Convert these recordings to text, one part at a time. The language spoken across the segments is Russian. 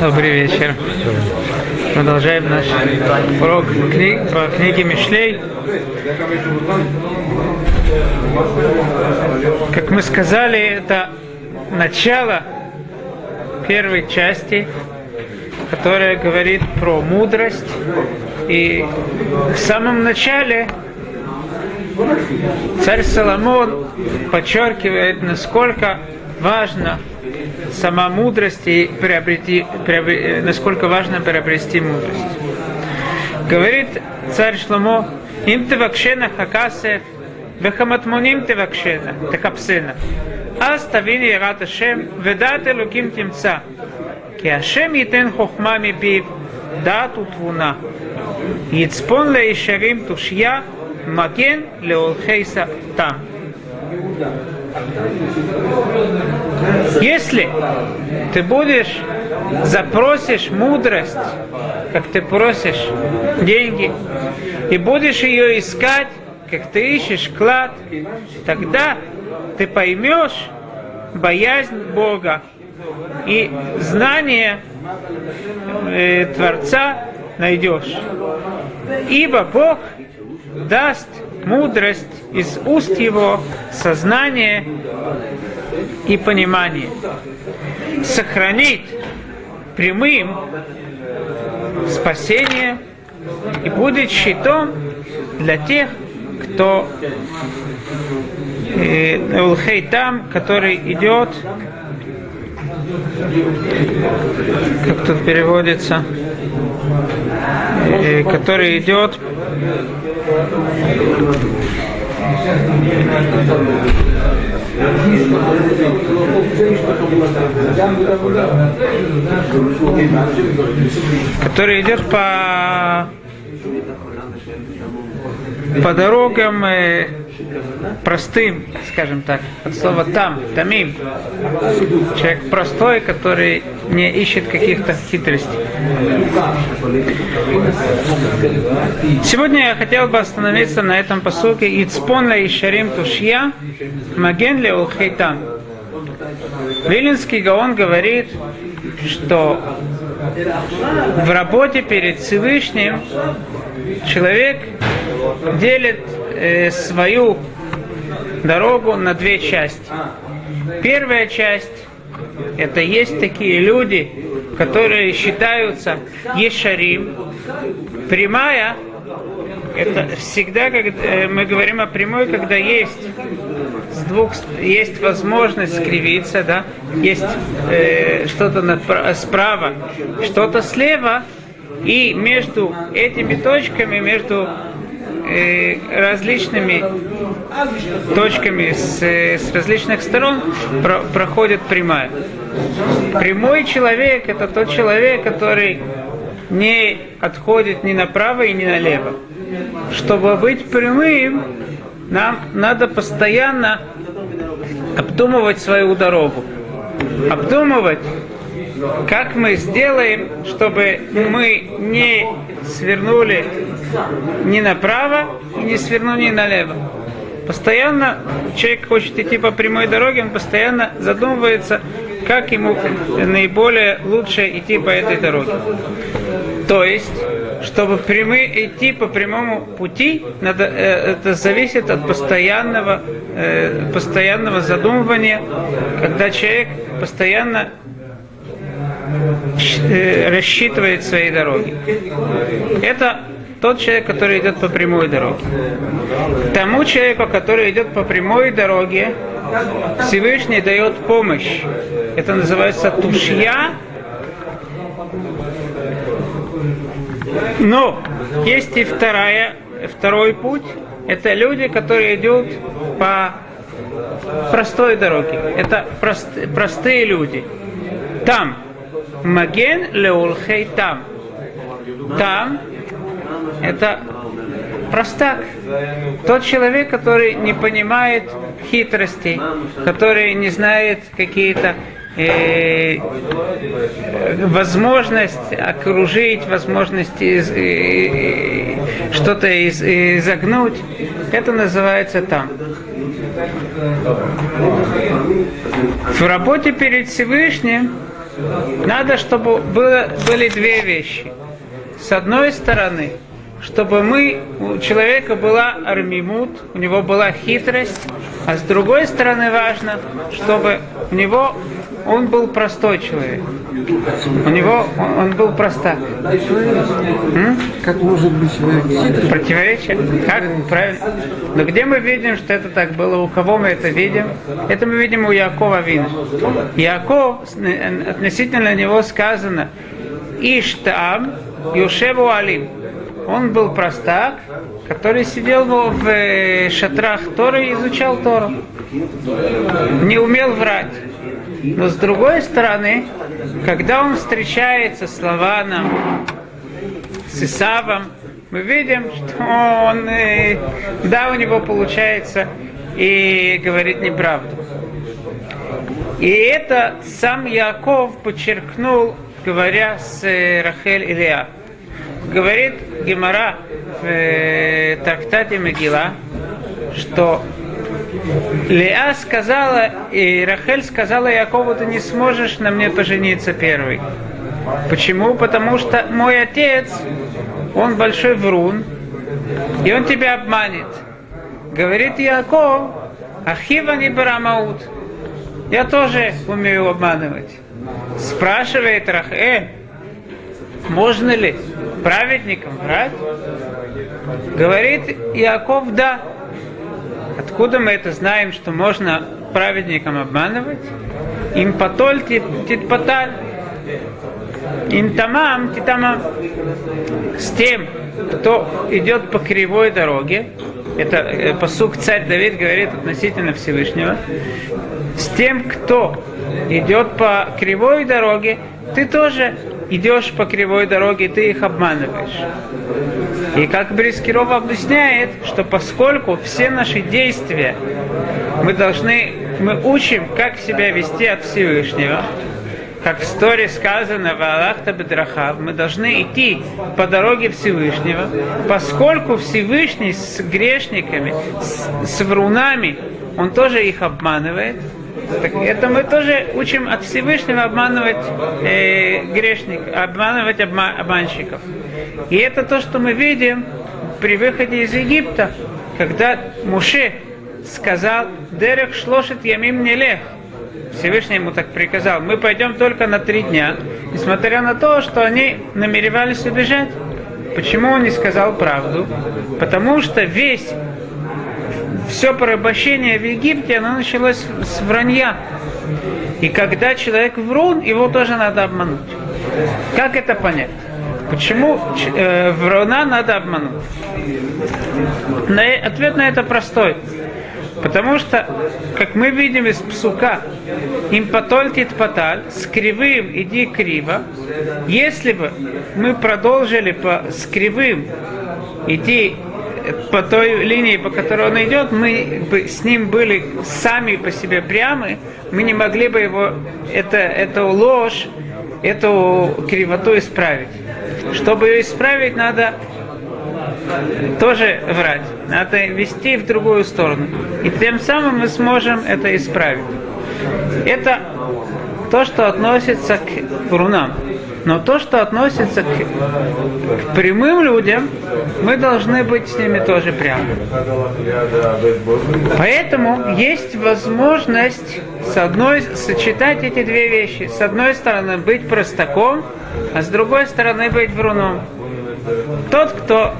Добрый вечер. Продолжаем наш урок по книге Мишлей. Как мы сказали, это начало первой части, которая говорит про мудрость. И в самом начале царь Соломон подчеркивает, насколько важно сама мудрость и насколько важно приобрести мудрость. Говорит царь Шломох: «Им ты вакшена хакасев, вехаматмоним ты вакшена, текапсена, аз тавини ират Ашем, ведат элуким тимца, ки Ашем итен хохма мипив, дат утвуна, яцпон леишарим тушья, маген леолхейса там». Если ты запросишь мудрость, как ты просишь деньги, и будешь ее искать, как ты ищешь клад, тогда ты поймешь боязнь Бога и знание Творца найдешь. Ибо Бог даст мудрость из уст его, сознание и понимание. Сохранить прямым спасение и будет щитом для тех, кто Улхейтам, который идет, как тут переводится, который идет по дорогам простым, скажем так, от слова там, тамим. Человек простой, который не ищет каких-то хитростей. Сегодня я хотел бы остановиться на этом посылке «Ицпон ла ишарим тушья, маген ла улхейтам». Виленский Гаон говорит, что в работе перед Всевышним человек делит свою дорогу на две части. Первая часть — это есть такие люди, которые считаются ешарим. Прямая — это всегда, когда мы говорим о прямой, когда есть возможность скривиться, да, есть что-то справа, что-то слева, и между этими точками, между различными точками с различных сторон проходит прямая. Прямой человек — это тот человек, который не отходит ни направо и ни налево. Чтобы быть прямым, нам надо постоянно обдумывать свою дорогу. Обдумывать, как мы сделаем, чтобы мы не свернули ни направо и не свернули налево. Постоянно человек хочет идти по прямой дороге, он постоянно задумывается, как ему наиболее лучше идти по этой дороге. То есть, чтобы идти по прямому пути, это зависит от постоянного задумывания, когда человек постоянно рассчитывает свои дороги. Это тот человек, который идет по прямой дороге. Тому человеку, который идет по прямой дороге, Всевышний дает помощь. Это называется тушья. Но есть и второй путь. Это люди, которые идут по простой дороге. Это простые люди. Там маген леулхей там. Там — это простак. Тот человек, который не понимает хитростей, который не знает какие-то возможности окружить, возможности что-то изогнуть. Это называется там. В работе перед Всевышним Надо, чтобы были две вещи. С одной стороны, чтобы у человека была армимут, у него была хитрость, а с другой стороны важно, чтобы он был простой человек. Он был простак. Как может быть человек? Противоречие? Как? Правильно. Но где мы видим, что это так было? У кого мы это видим? Это мы видим у Иакова Вина. Иаков, относительно него сказано, Иштам Юшеву Алим. Он был простак, который сидел в шатрах Торы и изучал Тору. Не умел врать. Но с другой стороны, когда он встречается с Лаваном, с Исавом, мы видим, что у него получается и говорит неправду. И это сам Иаков подчеркнул, говоря с Рахель и Леа. Говорит Гемара в трактате Мегила, что Леа сказала, и Рахель сказала Иакову, ты не сможешь на мне пожениться первой. Почему? Потому что мой отец, он большой врун, и он тебя обманет. Говорит Иаков, ахива не барамаут, я тоже умею обманывать. Спрашивает Рахель, можно ли праведникам врать? Говорит Иаков, да. Откуда мы это знаем, что можно праведникам обманывать? Им потоль титпаталь, им тамам титамам. С тем, кто идет по кривой дороге, это пасук царь Давид говорит относительно Всевышнего, с тем, кто идет по кривой дороге, ты тоже идешь по кривой дороге, ты их обманываешь. И как Брискиров объясняет, что поскольку все наши действия мы учим, как себя вести от Всевышнего, как в Торе сказано, «Ваалахта бедрахав», мы должны идти по дороге Всевышнего, поскольку Всевышний с грешниками, с врунами, он тоже их обманывает. Так это мы тоже учим от Всевышнего обманывать грешников, обманывать обманщиков. И это то, что мы видим при выходе из Египта, когда Муше сказал «Дерех шлошит ямим нелех». Всевышний ему так приказал. Мы пойдем только на 3 дня, несмотря на то, что они намеревались убежать. Почему он не сказал правду? Потому что все порабощение в Египте, оно началось с вранья. И когда человек врун, его тоже надо обмануть. Как это понять? Почему вруна надо обмануть? Ответ на это простой. Потому что, как мы видим из псука, им потоль титпаталь, с кривым иди криво. Если бы мы продолжили с кривым идти по той линии, по которой он идет, мы бы с ним были сами по себе прямы, мы не могли бы эту ложь, эту кривоту исправить. Чтобы ее исправить, надо тоже врать, надо вести в другую сторону. И тем самым мы сможем это исправить. Это то, что относится к врунам. Но то, что относится к прямым людям, мы должны быть с ними тоже прямы. Поэтому есть возможность сочетать эти две вещи. С одной стороны быть простаком, а с другой стороны быть вруном. Тот, кто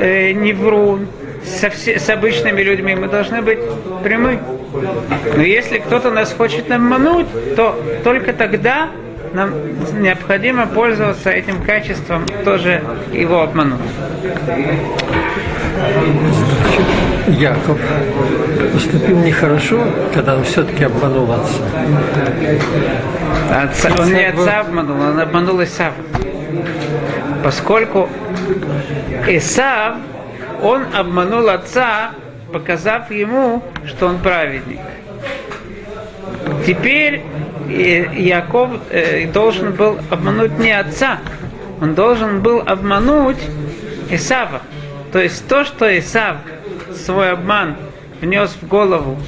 не врун, с обычными людьми мы должны быть прямы. Но если кто-то нас хочет обмануть, то только тогда нам необходимо пользоваться этим качеством, тоже его обмануть. Иаков поступил нехорошо, когда он все-таки обманул отца. Он не отца обманул, он обманул Исава. Поскольку Исав, он обманул отца, показав ему, что он праведник. Теперь Иаков должен был обмануть не отца, он должен был обмануть Исава. То есть то, что Исав свой обман внес в голову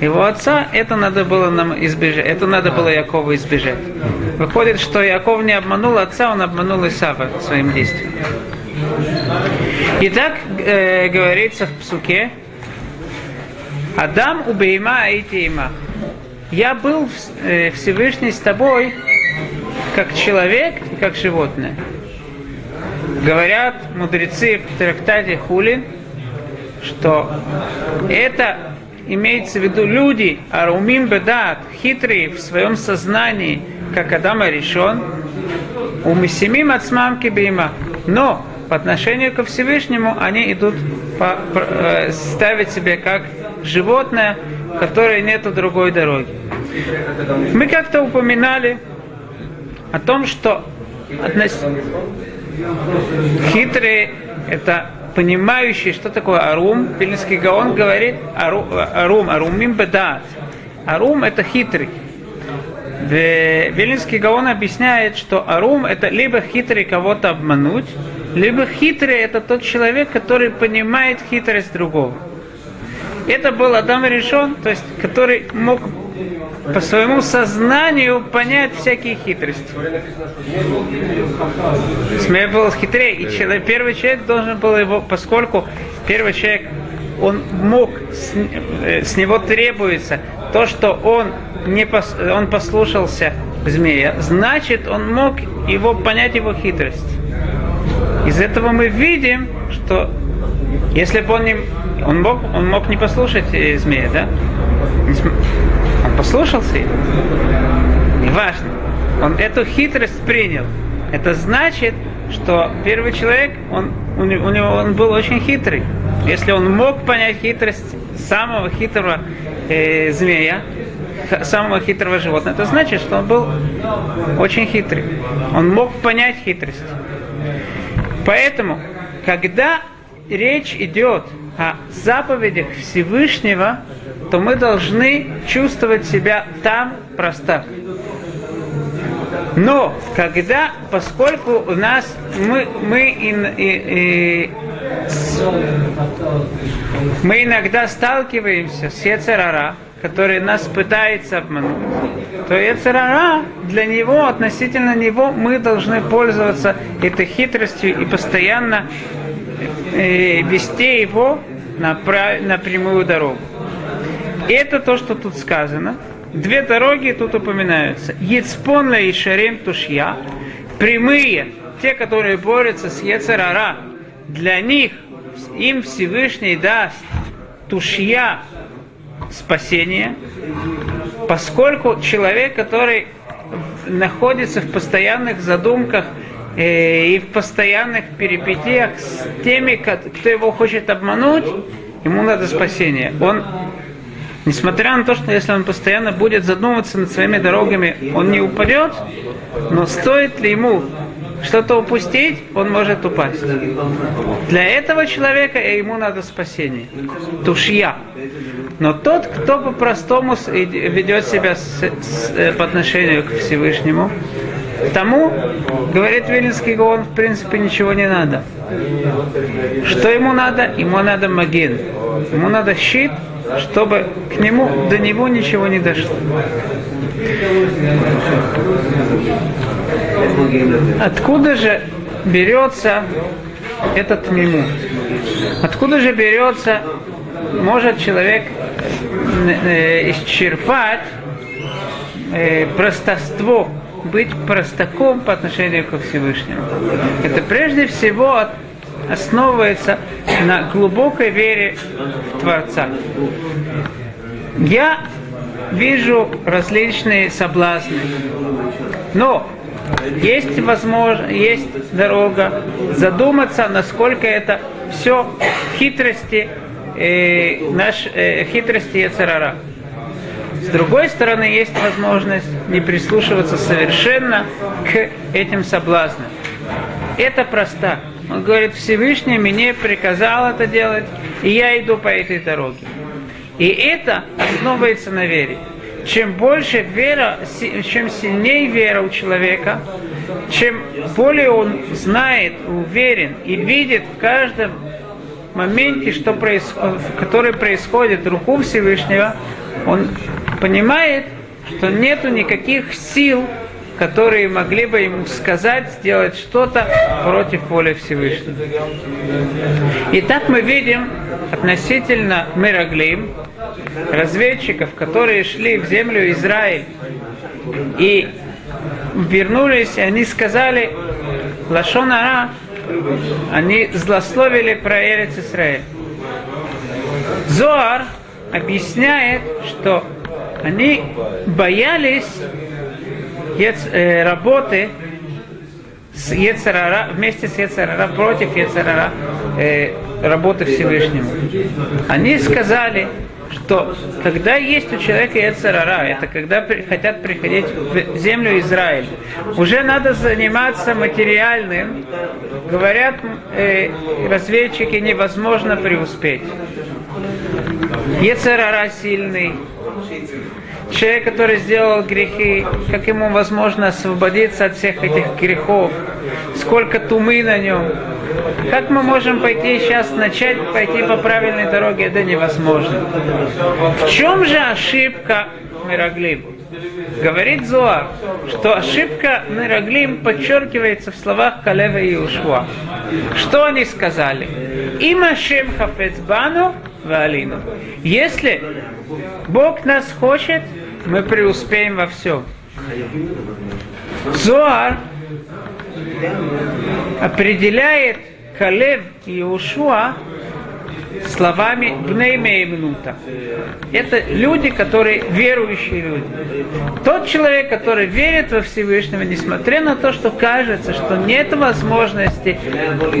его отца, это надо было нам избежать, это надо было Якову избежать. Выходит, что Яков не обманул отца, он обманул Исава своим действием. Итак, говорится в псуке: Адам убейма айтима. Я был Всевышний с тобой, как человек и как животное. Говорят мудрецы в трактате Хулин, что это имеется в виду люди, арумим бедат, хитрые в своем сознании, как Адам Решон, умисимим ацмам кибейма. Но по отношению ко Всевышнему они идут ставить себя как животное, в которое нету другой дороги. Мы как-то упоминали о том, что хитрые — это понимающие, что такое арум. Виленский Гаон говорит арум мим бедат. Арум — это хитрый. Виленский Гаон объясняет, что арум — это либо хитрый кого-то обмануть, либо хитрый — это тот человек, который понимает хитрость другого. Это был Адам Решон, то есть который мог по своему сознанию понять всякие хитрости. Смея был хитрее, и первый человек должен был его, поскольку первый человек, он мог, с него требуется то, что он послушался змея, значит, он мог его понять, его хитрость. Из этого мы видим, что если бы он мог не послушать змея, да? Он послушался его. Неважно. Он эту хитрость принял. Это значит, что первый человек, у него был очень хитрый. Если он мог понять хитрость самого хитрого змея, самого хитрого животного, это значит, что он был очень хитрый. Он мог понять хитрость. Поэтому, когда речь идет о заповедях Всевышнего, то мы должны чувствовать себя там простак. Но когда, поскольку у нас мы иногда сталкиваемся с Ецер ха-ра, который нас пытается обмануть, то Ецер ха-ра, для него, относительно него, мы должны пользоваться этой хитростью и постоянно вести его на прямую дорогу. Это то, что тут сказано. Две дороги тут упоминаются. Ецпон ла ишарим тушья. Прямые, те, которые борются с Ецер ха-ра, для них им Всевышний даст тушья, спасение, поскольку человек, который находится в постоянных задумках и в постоянных перипетиях с теми, кто его хочет обмануть, ему надо спасение. Он, несмотря на то, что если он постоянно будет задумываться над своими дорогами, он не упадет, но стоит ли ему что-то упустить, он может упасть. Для этого человека ему надо спасение. Тушья. Но тот, кто по-простому ведет себя по отношению к Всевышнему, тому, говорит Виленский Гаон, в принципе ничего не надо. Что ему надо? Ему надо маген. Ему надо щит, чтобы до него ничего не дошло. Откуда же берется этот миму? Откуда же берется, может человек исчерпать простовство, быть простаком по отношению ко Всевышнему? Это прежде всего основывается на глубокой вере в Творца. Я вижу различные соблазны, но есть возможность, есть дорога задуматься, насколько это все хитрости, хитрости Ецер ха-ра. С другой стороны, есть возможность не прислушиваться совершенно к этим соблазнам. Это просто. Он говорит: Всевышний мне приказал это делать, и я иду по этой дороге. И это основывается на вере. Чем больше вера, чем сильнее вера у человека, чем более он знает, уверен и видит в каждом моменте, который происходит в руку Всевышнего, он понимает, что нету никаких сил, которые могли бы ему сказать, сделать что-то против воли Всевышнего. Итак, мы видим относительно Мераглим, разведчиков, которые шли в землю Израиль и вернулись, и они сказали лашон ара, они злословили про Эрец Исраэль. Зоар объясняет, что они боялись работы с Ецер ха-ра, вместе с Ецер ха-ра, против Ецер ха-ра, работы Всевышнему. Они сказали, что когда есть у человека Ецер ха-ра, это когда хотят приходить в землю Израиль, уже надо заниматься материальным, говорят разведчики, невозможно преуспеть. Ецер ха-ра сильный, человек, который сделал грехи, как ему возможно освободиться от всех этих грехов, сколько тумы на нем. Как мы можем пойти сейчас, пойти по правильной дороге, это невозможно. В чем же ошибка Мераглим? Говорит Зоар, что ошибка Мераглим подчеркивается в словах Калева и Иошуа. Что они сказали? «Има шем хафецбану ваалину». Если Бог нас хочет, мы преуспеем во всем. Зоар определяет Калев и Иошуа словами «бней меемнута». Это люди, которые верующие люди. Тот человек, который верит во Всевышнего, несмотря на то, что кажется, что нет возможности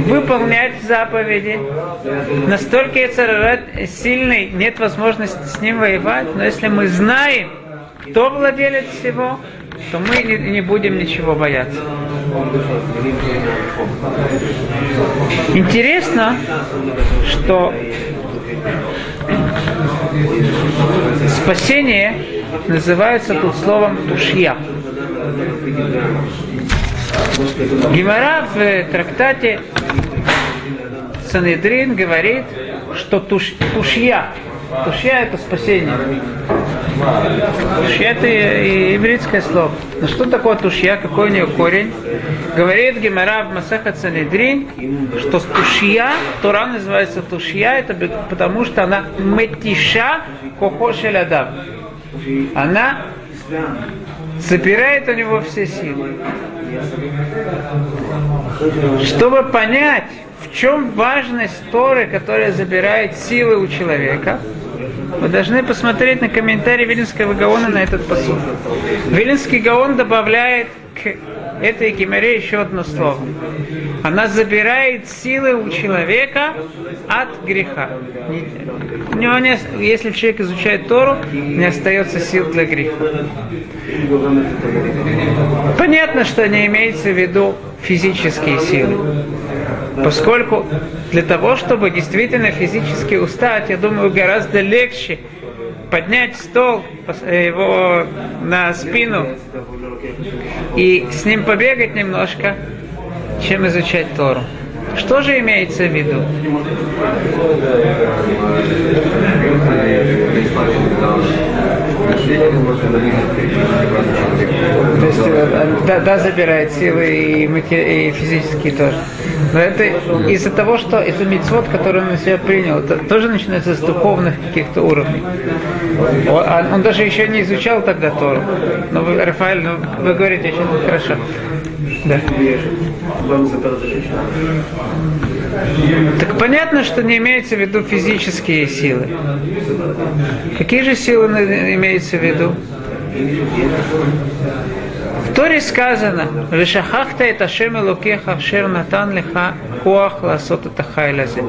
выполнять заповеди, настолько Ецер ха-ра сильный, нет возможности с ним воевать, но если мы знаем, кто владелец всего, то мы не будем ничего бояться. Интересно, что спасение называется тут словом «тушья». Гемара в трактате Санедрин говорит, что «тушья» – это спасение. Тушья – это ивритское слово. Но что такое тушья? Какой у нее корень? Говорит Гемара в Масахат Санедрин, что тушья, Тора называется тушья, это потому что она метиша кохо шель адам. Она собирает у него все силы. Чтобы понять, в чем важность Торы, которая забирает силы у человека, вы должны посмотреть на комментарий Виленского Гаона на этот посуд. Виленский Гаон добавляет к этой гемаре еще одно слово. Она забирает силы у человека от греха. У него если человек изучает Тору, не остается сил для греха. Понятно, что не имеется в виду физические силы. Поскольку для того, чтобы действительно физически устать, я думаю, гораздо легче поднять стол, его на спину и с ним побегать немножко, чем изучать Тору. Что же имеется в виду? То есть, да, забирает силы и физические тоже. Но это из-за того, что это мицвот, который он на себя принял, это тоже начинается с духовных каких-то уровней. Он даже еще не изучал тогда Тору. Но вы, Рафаэль, вы говорите очень хорошо. Да. Так понятно, что не имеется в виду физические силы. Какие же силы имеются в виду? В Торе сказано: «Вешахахта эт Ашем элокеха ашер натан леха коах лаасот эт ахайль азе».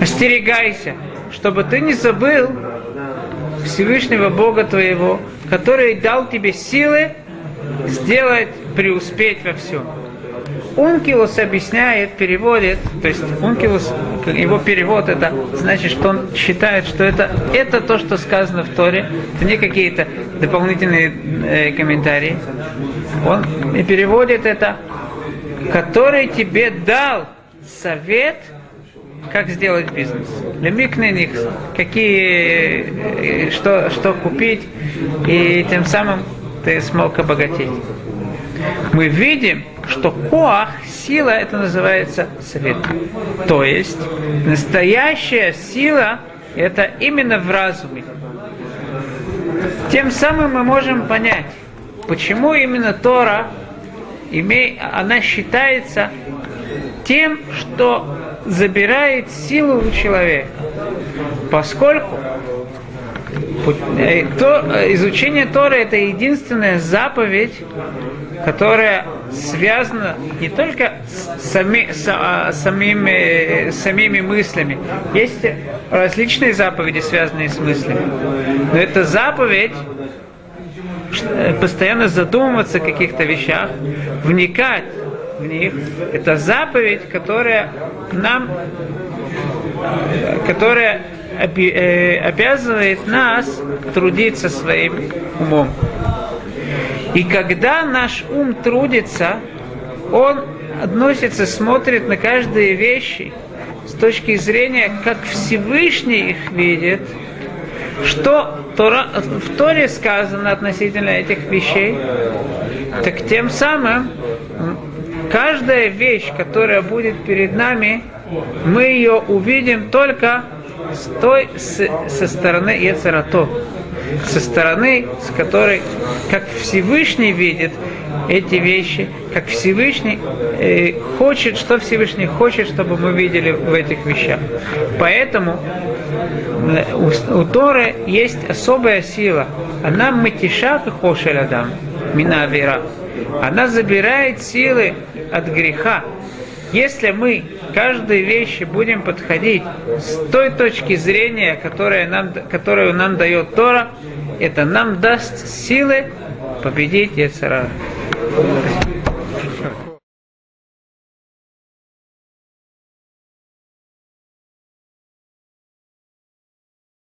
Остерегайся, чтобы ты не забыл Всевышнего Бога твоего, который дал тебе силы сделать, преуспеть во всем. Ункилос объясняет, переводит, то есть Ункилос, его перевод, это значит, что он считает, что это то, что сказано в Торе, это не какие-то дополнительные комментарии. Он и переводит это, который тебе дал совет как сделать бизнес. Лемикненикс, какие, что купить, и тем самым ты смог обогатеть. Мы видим, что коах, сила, это называется совет. То есть, настоящая сила, это именно в разуме. Тем самым мы можем понять, почему именно Тора, она считается тем, что забирает силу у человека. Поскольку изучение Торы – это единственная заповедь, которая связана не только с самими мыслями. Есть различные заповеди, связанные с мыслями. Но это заповедь постоянно задумываться о каких-то вещах, вникать в них. Это заповедь, которая обязывает нас трудиться своим умом. И когда наш ум трудится, он относится, смотрит на каждые вещи с точки зрения, как Всевышний их видит, что в Торе сказано относительно этих вещей, так тем самым каждая вещь, которая будет перед нами, мы ее увидим только со стороны Ецер ха-ра, со стороны, с которой, как Всевышний видит эти вещи, как Всевышний хочет, что Всевышний хочет, чтобы мы видели в этих вещах. Поэтому у Торы есть особая сила. Она митиша кхошель адам мина авира. Она забирает силы от греха. Если мы к каждой вещи будем подходить с той точки зрения, которую нам дает Тора, это нам даст силы победить Ецер ха-ра.